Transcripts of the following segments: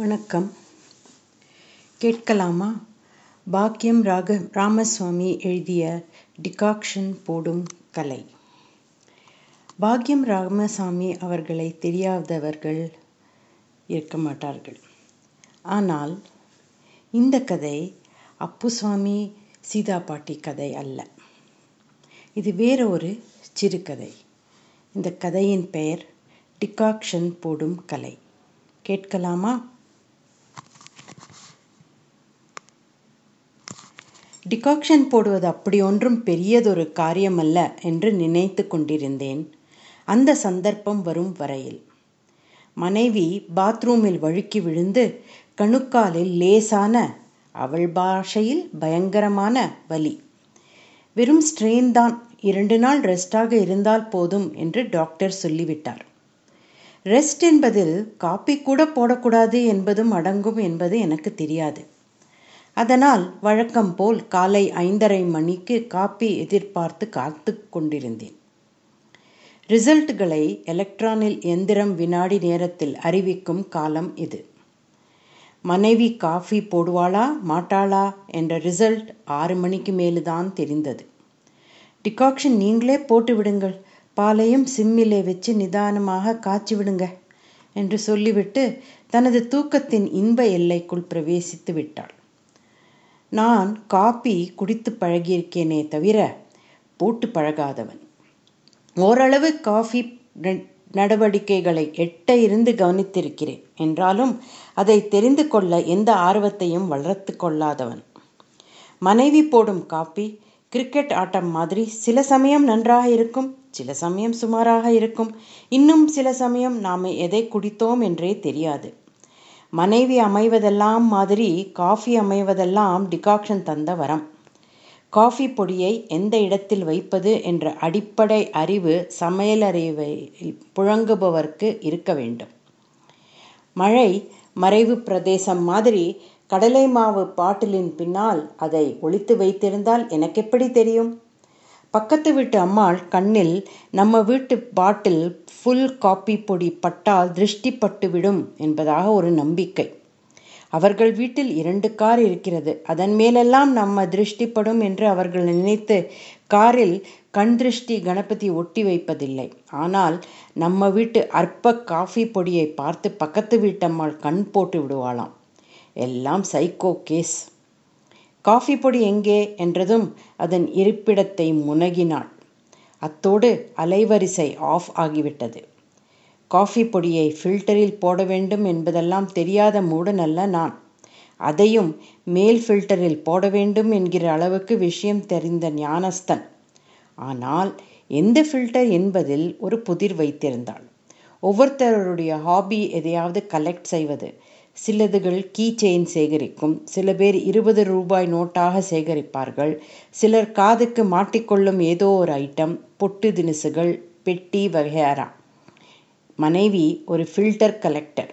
வணக்கம். கேட்கலாமா? பாக்கியம் ராமசாமி எழுதிய டிகாக்ஷன் போடும் கலை. பாக்கியம் ராமசாமி அவர்களை தெரியாதவர்கள் இருக்க மாட்டார்கள். ஆனால் இந்த கதை அப்புசாமி சீதா பாட்டி கதை அல்ல. இது வேற ஒரு சிறுகதை. இந்த கதையின் பெயர் டிகாக்ஷன் போடும் கலை. கேட்கலாமா? டிகாக்ஷன் போடுவது அப்படி ஒன்றும் பெரியதொரு காரியமல்ல என்று நினைத்து கொண்டிருந்தேன். அந்த சந்தர்ப்பம் வரும் வரையில் மனைவி பாத்ரூமில் வழுக்கி விழுந்து கணுக்காலில் லேசான, அவள் பாஷையில் பயங்கரமான வலி. வெறும் ஸ்ட்ரெயின் தான், 2 நாள் ரெஸ்டாக இருந்தால் போதும் என்று டாக்டர் சொல்லிவிட்டார். ரெஸ்ட் என்பதில் காப்பி கூட போடக்கூடாது என்பதும் அடங்கும் என்பது எனக்கு தெரியாது. அதனால் வழக்கம் போல் காலை 5:30 மணிக்கு காப்பி எதிர்பார்த்து காத்து கொண்டிருந்தேன். ரிசல்ட்டுகளை எலக்ட்ரானில் எந்திரம் வினாடி நேரத்தில் அறிவிக்கும் காலம் இது. மனைவி காஃபி போடுவாளா மாட்டாளா என்ற ரிசல்ட் 6 மணிக்கு மேலுதான் தெரிந்தது. டிகாக்ஷன் நீங்களே போட்டு விடுங்கள், பாலையும் சிம்மிலே வச்சு நிதானமாக காய்ச்சி விடுங்க என்று சொல்லிவிட்டு தனது தூக்கத்தின் இன்ப எல்லைக்குள் பிரவேசித்து விட்டாள். நான் காப்பி குடித்து பழகியிருக்கேனே தவிர போட்டு பழகாதவன். ஓரளவு காஃபி நடவடிக்கைகளை எட்ட இருந்து கவனித்திருக்கிறேன். என்றாலும் அதை தெரிந்து கொள்ள எந்த ஆர்வத்தையும் வளர்த்து கொள்ளாதவன். மனைவி போடும் காப்பி கிரிக்கெட் ஆட்டம் மாதிரி சில சமயம் நன்றாக இருக்கும், சில சமயம் சுமாராக இருக்கும், இன்னும் சில சமயம் நாம் எதை குடித்தோம் என்றே தெரியாது. மனைவி அமைவதெல்லாம் மாதிரி காஃபி அமைவதெல்லாம் டிகாக்ஷன் தந்த வரம். காஃபி பொடியை எந்த இடத்தில் வைப்பது என்ற அடிப்படை அறிவு சமையலறையை புழங்குபவர்க்கு இருக்க வேண்டும். மழை மறைவு பிரதேசம் மாதிரி கடலை மாவு பாட்டிலின் பின்னால் அதை ஒளித்து வைத்திருந்தால் எனக்கு எப்படி தெரியும்? பக்கத்து வீட்டு அம்மாள் கண்ணில் நம்ம வீட்டு பாட்டில் ஃபுல் காப்பி பொடி பட்டால் திருஷ்டி பட்டுவிடும் என்பதாக ஒரு நம்பிக்கை. அவர்கள் வீட்டில் 2 கார் இருக்கிறது, அதன் மேலெல்லாம் நம்ம திருஷ்டிப்படும் என்று அவர்கள் நினைத்து காரில் கண் திருஷ்டி கணபதி ஒட்டி வைப்பதில்லை. ஆனால் நம்ம வீட்டு அற்ப காஃபி பொடியை பார்த்து பக்கத்து வீட்டு அம்மாள் கண் போட்டு விடுவாளாம். எல்லாம் சைக்கோ கேஸ். காஃபி பொடி எங்கே என்றதும் அதன் இருப்பிடத்தை முனகினாள். அத்தோடு அலைவரிசை ஆஃப் ஆகிவிட்டது. காஃபி பொடியை ஃபில்டரில் போட வேண்டும் என்பதெல்லாம் தெரியாத மூடனல்ல நான். அதையும் மேல் ஃபில்டரில் போட வேண்டும் என்கிற அளவுக்கு விஷயம் தெரிந்த ஞானஸ்தன். ஆனால் எந்த ஃபில்டர் என்பதில் ஒரு புதிர் வைத்திருந்தாள். ஒவ்வொருத்தருடைய ஹாபி எதையாவது கலெக்ட் செய்வது. சிலதுகள் கீ செயின் சேகரிக்கும், சில பேர் 20 ரூபாய் நோட்டாக சேகரிப்பார்கள், சிலர் காதுக்கு மாட்டிக்கொள்ளும் ஏதோ ஒரு ஐட்டம், பொட்டு தினுசுகள், பெட்டி வகையாரா. மனைவி ஒரு ஃபில்டர் கலெக்டர்.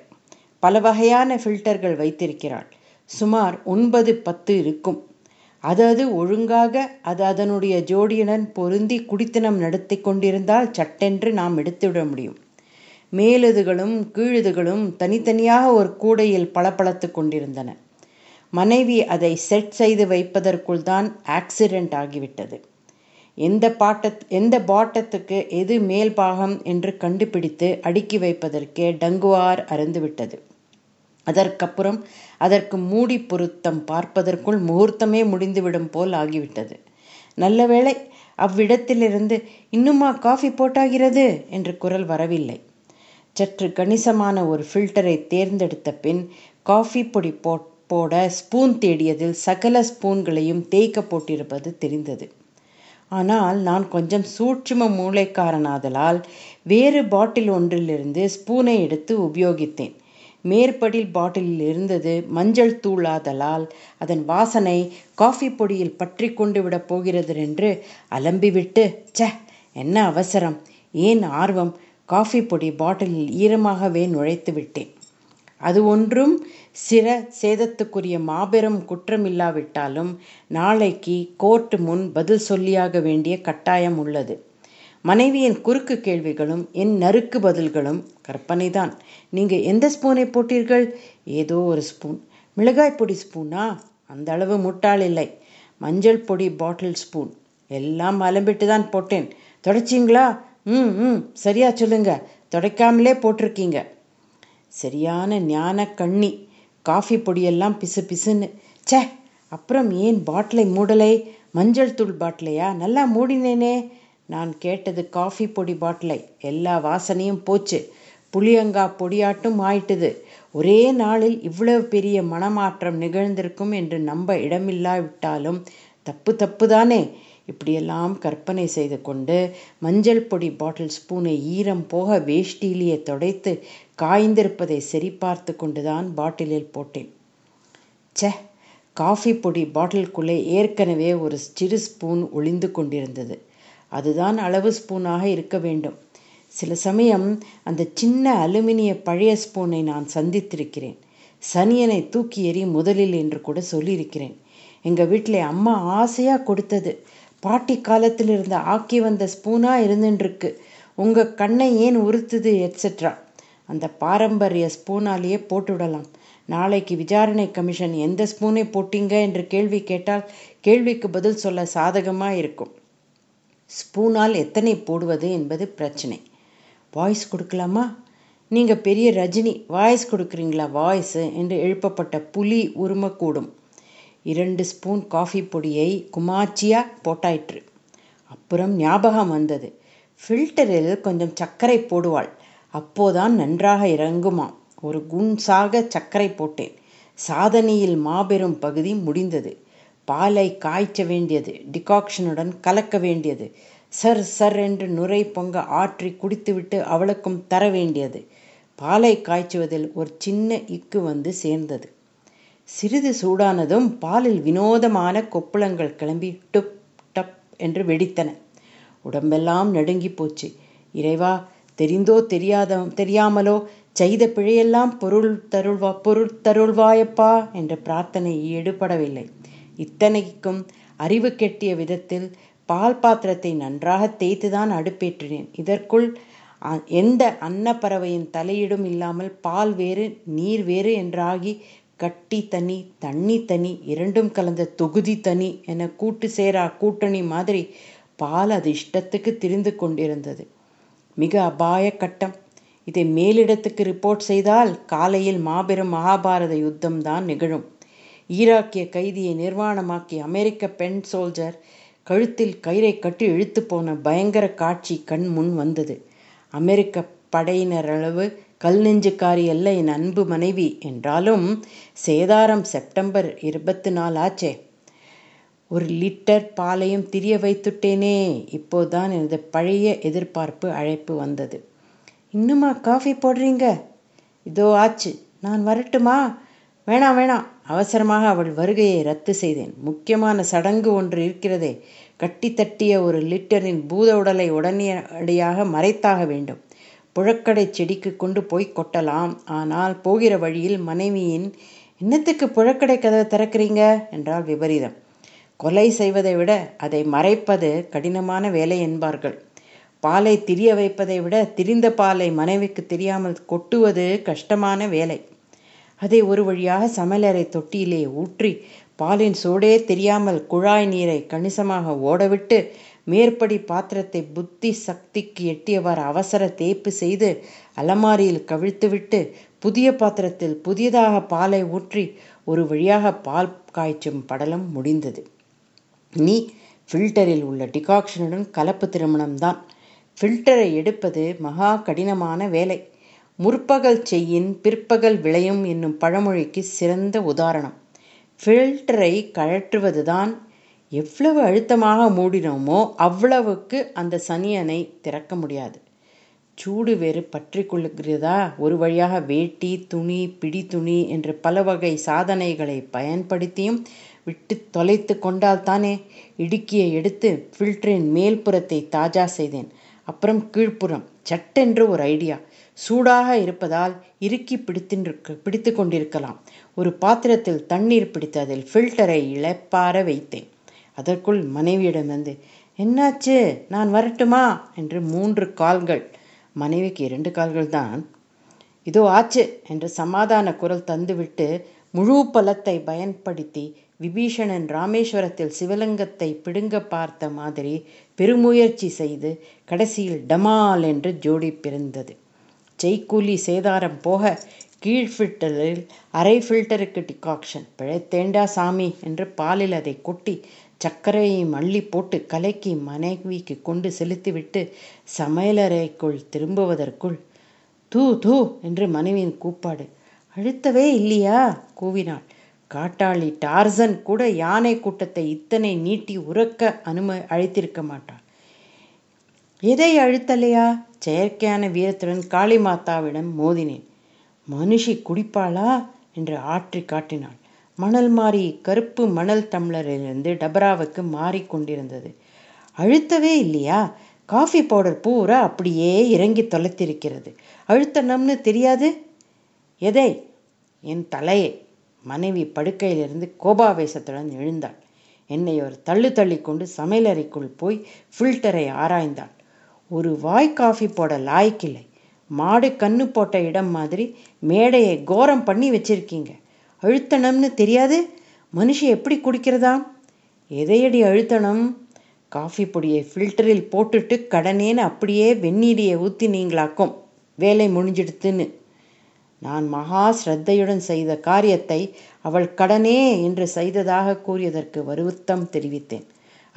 பல வகையான ஃபில்டர்கள் வைத்திருக்கிறாள். சுமார் 9-10 இருக்கும். அதாவது ஒழுங்காக அது அதனுடைய ஜோடியுடன் பொருந்தி குடித்தனம் நடத்தி கொண்டிருந்தால் சட்டென்று நாம் எடுத்துவிட முடியும். மேலதுகளும் கீழதுகளும் தனித்தனியாக ஒரு கூடையில் பளபளத்து கொண்டிருந்தன. மனைவி அதை செட் செய்து வைப்பதற்குள் தான் ஆக்சிடெண்ட் ஆகிவிட்டது. எந்த பாட்டத்துக்கு எது மேல் பாகம் என்று கண்டுபிடித்து அடுக்கி வைப்பதற்கே டங்குவார் அறந்துவிட்டது. அதற்கப்புறம் அதற்கு மூடி பொருத்தம் பார்ப்பதற்குள் முகூர்த்தமே முடிந்துவிடும் போல் ஆகிவிட்டது. நல்லவேளை அவ்விடத்திலிருந்து இன்னுமா காஃபி போட்டாகிறது என்று குரல் வரவில்லை. சற்று கணிசமான ஒரு ஃபில்டரை தேர்ந்தெடுத்த பின் காஃபி பொடி போட ஸ்பூன் தேடியதில் சகல ஸ்பூன்களையும் தேய்க்க போட்டிருப்பது தெரிந்தது. ஆனால் நான் கொஞ்சம் சூட்சும மூளைக்காரனாதலால் வேறு பாட்டில் ஒன்றிலிருந்து ஸ்பூனை எடுத்து உபயோகித்தேன். மேற்படி பாட்டிலில் இருந்தது மஞ்சள் தூளாதலால் அதன் வாசனை காஃபி பொடியில் பற்றி கொண்டு விட போகிறது என்று அலம்பிவிட்டு, சே என்ன அவசரம், ஏன் ஆர்வம், காஃபி பொடி பாட்டிலில் ஈரமாகவே நுழைத்து விட்டேன். அது ஒன்றும் சிற சேதத்துக்குரிய மாபெரும் குற்றமில்லாவிட்டாலும் நாளைக்கு கோர்ட்டு முன் பதில் சொல்லியாக வேண்டிய கட்டாயம் உள்ளது. மனைவியின் குறுக்கு கேள்விகளும் என் நறுக்கு பதில்களும் கற்பனை தான். நீங்கள் எந்த ஸ்பூனை போட்டீர்கள்? ஏதோ ஒரு ஸ்பூன். மிளகாய் பொடி ஸ்பூனா? அந்த அளவு முட்டாள் இல்லை. மஞ்சள் பொடி பாட்டில் ஸ்பூன். எல்லாம் அலம்பிட்டு தான் போட்டேன். தொடச்சிங்களா? ம் சரியா சொல்லுங்க. துடைக்காமலே போட்டிருக்கீங்க. சரியான ஞான கண்ணி. காஃபி பொடியெல்லாம் பிசு பிசுன்னு. சே, அப்புறம் ஏன் பாட்டிலை மூடலை? மஞ்சள் தூள் பாட்டிலையா? நல்லா மூடினேனே. நான் கேட்டது காஃபி பொடி பாட்டிலை. எல்லா வாசனையும் போச்சு. புளியங்கா பொடியாட்டும் ஆயிட்டுது. ஒரே நாளில் இவ்வளவு பெரிய மனமாற்றம் நிகழ்ந்திருக்கும் என்று நம்ப இடமில்லாவிட்டாலும் தப்பு தானே. இப்படியெல்லாம் கற்பனை செய்து கொண்டு மஞ்சள் பொடி பாட்டில் ஸ்பூனை ஈரம் போக வேஷ்டியிலேயே தொடைத்து காய்ந்திருப்பதை சரி பார்த்து கொண்டுதான் பாட்டிலில் போட்டேன். சே, காஃபி பொடி பாட்டிலுக்குள்ளே ஏற்கனவே ஒரு சிறு ஸ்பூன் ஒளிந்து கொண்டிருந்தது. அதுதான் அளவு ஸ்பூனாக இருக்க வேண்டும். சில சமயம் அந்த சின்ன அலுமினிய பழைய ஸ்பூனை நான் சந்தித்திருக்கிறேன். சனியனை தூக்கி எறி முதலில் என்று கூட சொல்லியிருக்கிறேன். எங்கள் வீட்டில் அம்மா ஆசையாக கொடுத்தது. பாட்டி காலத்தில் இருந்த ஆக்கி வந்த ஸ்பூனாக இருந்துருக்கு. உங்கள் கண்ணை ஏன் உறுத்துது எட்செட்ரா. அந்த பாரம்பரிய ஸ்பூனாலேயே போட்டுவிடலாம். நாளைக்கு விசாரணை கமிஷன் எந்த ஸ்பூனை போட்டீங்க என்று கேள்வி கேட்டால் கேள்விக்கு பதில் சொல்ல சாதகமாக இருக்கும். ஸ்பூனால் எத்தனை போடுவது என்பது பிரச்சனை. வாய்ஸ் கொடுக்கலாமா? நீங்கள் பெரிய ரஜினி, வாய்ஸ் கொடுக்குறீங்களா வாய்ஸு என்று எழுப்பப்பட்ட புலி உருமக்கூடும். 2 ஸ்பூன் காஃபி பொடியை குமாச்சியாக போட்டாயிற்று. அப்புறம் ஞாபகம் வந்தது. ஃபில்டரில் கொஞ்சம் சர்க்கரை போடுவாள், அப்போதான் நன்றாக இறங்குமாம். ஒரு குன்சாக சர்க்கரை போட்டேன். சாதனையில் மாபெரும் பகுதி முடிந்தது. பாலை காய்ச்ச வேண்டியது, டிகாக்ஷனுடன் கலக்க வேண்டியது, சர் சர் என்று நுரை பொங்க ஆற்றி குடித்துவிட்டு அவளுக்கும் தர வேண்டியது. பாலை காய்ச்சுவதில் ஒரு சின்ன இக்கு வந்து சேர்ந்தது. சிறிது சூடானதும் பாலில் வினோதமான கொப்புளங்கள் கிளம்பி டுப் டப் என்று வெடித்தன. உடம்பெல்லாம் நடுங்கி போச்சு. இறைவா, தெரிந்தோ தெரியாமலோ செய்த பிழையெல்லாம் பொருள் தருள்வாயப்பா என்ற பிரார்த்தனை ஈடுபடவில்லை. இத்தனைக்கும் அறிவு கெட்டிய விதத்தில் பால் பாத்திரத்தை நன்றாக தேய்த்துதான் அடுப்பேற்றினேன். இதற்குள் எந்த அன்னப்பறவையின் தலையீடும் இல்லாமல் பால் வேறு நீர் வேறு என்றாகி கட்டி தனி தண்ணி தனி இரண்டும் கலந்த தொகுதி தனி என கூட்டு சேரா கூட்டணி மாதிரி பால் அது இஷ்டத்துக்கு திரிந்து கொண்டிருந்தது. மிக அபாய கட்டம். இதை மேலிடத்துக்கு ரிப்போர்ட் செய்தால் காலையில் மாபெரும் மகாபாரத யுத்தம்தான் நிகழும். ஈராக்கிய கைதியை நிர்வாணமாக்கி அமெரிக்க பெண் சோல்ஜர் கழுத்தில் கயிறை கட்டி இழுத்து போன பயங்கர காட்சி கண் முன் வந்தது. அமெரிக்க படையினரளவு கல் நெஞ்சுக்காரி அல்ல என் அன்பு மனைவி என்றாலும் சேதாரம் செப்டம்பர் 24 ஆச்சே. ஒரு லிட்டர் பாலையும் திரிய வைத்துட்டேனே. இப்போதான் எனது பழைய எதிர்பார்ப்பு அழைப்பு வந்தது. இன்னுமா காஃபி போடுறீங்க? இதோ ஆச்சு. நான் வரட்டுமா? வேணாம் வேணாம். அவசரமாக அவள் வருகையை ரத்து செய்தேன். முக்கியமான சடங்கு ஒன்று இருக்கிறதே. கட்டி தட்டிய ஒரு லிட்டரின் பூத உடலை உடனடியாக மறைத்தாக வேண்டும். புழக்கடை செடிக்கு கொண்டு போய் கொட்டலாம். ஆனால் போகிற வழியில் மனைவியின் "என்னத்துக்கு புழக்கடை கதவை திறக்கிறீங்க?" என்றால் விபரீதம். கொலை செய்வதை விட அதை மறைப்பது கடினமான வேலை என்பார்கள். பாலை திரிய வைப்பதை விட திரிந்த பாலை மனைவிக்கு தெரியாமல் கொட்டுவது கஷ்டமான வேலை. அதை ஒரு வழியாக சமையலறை தொட்டியிலே ஊற்றி பாலின் சூடே தெரியாமல் குழாய் நீரை கணிசமாக ஓடவிட்டு மேற்படி பாத்திரத்தை புத்தி சக்திக்கு எட்டியவாறு அவசர தேய்ப்பு செய்து அலமாரியில் கவிழ்த்துவிட்டு புதிய பாத்திரத்தில் புதியதாக பாலை ஊற்றி ஒரு வழியாக பால் காய்ச்சும் படலம் முடிந்தது. நீ ஃபில்டரில் உள்ள டிகாக்ஷனுடன் கலப்பு திருமணம்தான். ஃபில்டரை எடுப்பது மகா கடினமான வேலை. முற்பகல் செய்யின் பிற்பகல் விளையும் என்னும் பழமொழிக்கு சிறந்த உதாரணம். ஃபில்டரை கழற்றுவது தான். எவ்வளவு அழுத்தமாக மூடினோமோ அவ்வளவுக்கு அந்த சனியனை திறக்க முடியாது. சூடு வேறு பற்றி கொள்ளுகிறதா? ஒரு வழியாக வேட்டி துணி பிடி துணி என்ற பல வகை சாதனைகளை பயன்படுத்தியும் விட்டு தொலைத்து கொண்டால்தானே. இடுக்கியை எடுத்து ஃபில்டரின் மேல்புறத்தை தாஜா செய்தேன். அப்புறம் கீழ்ப்புறம். சட்டென்று ஒரு ஐடியா. சூடாக இருப்பதால் இறுக்கி பிடித்து கொண்டிருக்கலாம். ஒரு பாத்திரத்தில் தண்ணீர் பிடித்து அதில் ஃபில்டரை இளப்பார வைத்தேன். அதற்குள் மனைவியிடமிருந்து என்னாச்சு, நான் வரட்டுமா என்று 3 கால்கள். மனைவிக்கு 2 கால்கள் தான். இதோ ஆச்சு என்று சமாதான குரல் தந்துவிட்டு முழு பலத்தை பயன்படுத்தி விபீஷணன் ராமேஸ்வரத்தில் சிவலிங்கத்தை பிடுங்க பார்த்த மாதிரி பெருமுயற்சி செய்து கடைசியில் டமால் என்று ஜோடி பிறந்தது. செய்கூலி சேதாரம் போக கீழ் ஃபில்டரில் அரை ஃபில்டருக்கு டிகாக்ஷன். பிழைத்தேண்டா சாமி என்று பாலில் அதை கொட்டி சர்க்கரையை மல்லி போட்டு கலக்கி மனைவிக்கு கொண்டு செலுத்திவிட்டு சமையலறைக்குள் திரும்புவதற்குள் தூ தூ என்று மனைவியின் கூப்பாடு. அழுத்தவே இல்லையா கூவினாள். காட்டாளி டார்சன் கூட யானை கூட்டத்தை இத்தனை நீட்டி உறக்க அழைத்திருக்க மாட்டான். எதை அழுத்தலையா? செயற்கையான வீரத்துடன் காளி மாதாவிடம் மோதினேன். மனுஷி குடிப்பாளா என்று ஆற்றி காட்டினாள். மணல் மாறி கருப்பு மணல் டம்ளரிலிருந்து டபராவுக்கு மாறிக்கொண்டிருந்தது. அழுத்தவே இல்லையா? காஃபி பவுடர் பூரா அப்படியே இறங்கி தொலைத்திருக்கிறது. அழுத்தணும்னு தெரியாது. எதை? என் தலையை. மனைவி படுக்கையிலிருந்து கோபாவேசத்துடன் எழுந்தாள். என்னை ஒரு தள்ளி கொண்டு சமையலறைக்குள் போய் ஃபில்டரை ஆராய்ந்தாள். ஒரு வாய் காஃபி போட லாய்க்கில்லை. மாடு கண்ணு போட்ட இடம் மாதிரி மேடையை கோரம் பண்ணி வச்சிருக்கீங்க. அழுத்தணம்னு தெரியாது. மனுஷன் எப்படி குடிக்கிறதாம்? எதையடி அழுத்தணம்? காஃபி பொடியை ஃபில்டரில் போட்டுட்டு கடனேன்னு அப்படியே வெந்நீரியை ஊற்றினீங்களாக்கும் வேலை முடிஞ்சிடுத்துன்னு. நான் மகா ஸ்ரத்தையுடன் செய்த காரியத்தை அவள் கடனே என்று செய்ததாக கூறியதற்கு வருத்தம் தெரிவித்தேன்.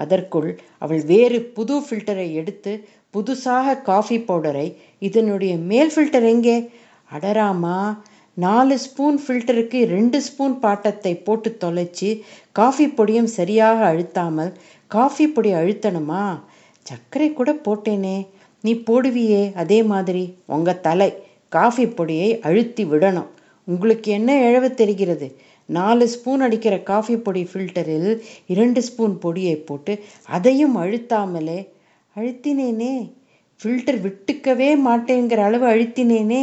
அதற்குள் அவள் வேறு புது ஃபில்டரை எடுத்து புதுசாக காஃபி பவுடரை, இதனுடைய மேல் ஃபில்டர் எங்கே? அடராமா, 4 ஸ்பூன் ஃபில்டருக்கு 2 ஸ்பூன் பாட்டத்தை போட்டு தொலைச்சி காஃபி பொடியும் சரியாக அழுத்தாமல் காஃபி பொடி அழுத்தணுமா? சர்க்கரை கூட போட்டேனே. நீ போடுவியே அதே மாதிரி. உங்கள் தலை காஃபி பொடியை அழுத்தி விடணும். உங்களுக்கு என்ன இழவு தெரிகிறது? 4 ஸ்பூன் அடிக்கிற காஃபி பொடி ஃபில்டரில் 2 ஸ்பூன் பொடியை போட்டு அதையும் அழுத்தாமலே அழுத்தினேனே. ஃபில்டர் விட்டுக்கவே மாட்டேங்கிற அளவு அழுத்தினேனே.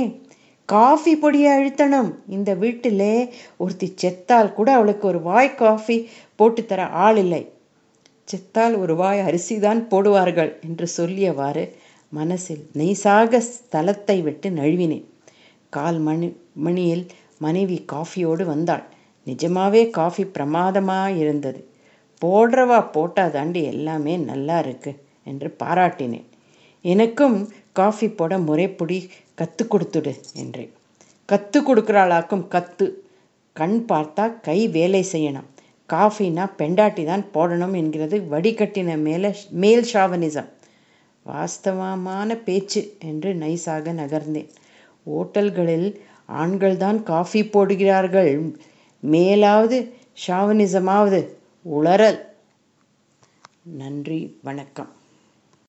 காஃபி பொடியை அழுத்தணும். இந்த வீட்டிலே ஒருத்தி செத்தால் கூட அவளுக்கு ஒரு வாய் காஃபி போட்டுத்தர ஆள் இல்லை. செத்தால் ஒரு வாய் அரிசி தான் போடுவார்கள் என்று சொல்லியவாறு மனசில் நெய்சாக ஸ்தலத்தை விட்டு நழுவினேன். 4:00 மணியில் மனைவி காஃபியோடு வந்தாள். நிஜமாவே காஃபி பிரமாதமாக இருந்தது. போடுறவா போட்டா தாண்டி எல்லாமே நல்லா இருக்கு என்று பாராட்டினேன். எனக்கும் காஃபி போட முறைப்படி கற்றுக் கொடுத்துடு என்றேன். கற்றுக் கொடுக்குறாளாக்கும் கத்து. கண் பார்த்தா கை வேலை செய்யணும். காஃபினா பெண்டாட்டி தான் போடணும் என்கிறது வடிகட்டின மேல் ஷாவனிசம். வாஸ்தவமான பேச்சு என்று நைஸாக நகர்ந்தேன். ஓட்டல்களில் ஆண்கள்தான் காஃபி போடுகிறார்கள். மேலாவது ஷாவனிசமாவது உளறல். நன்றி, வணக்கம்.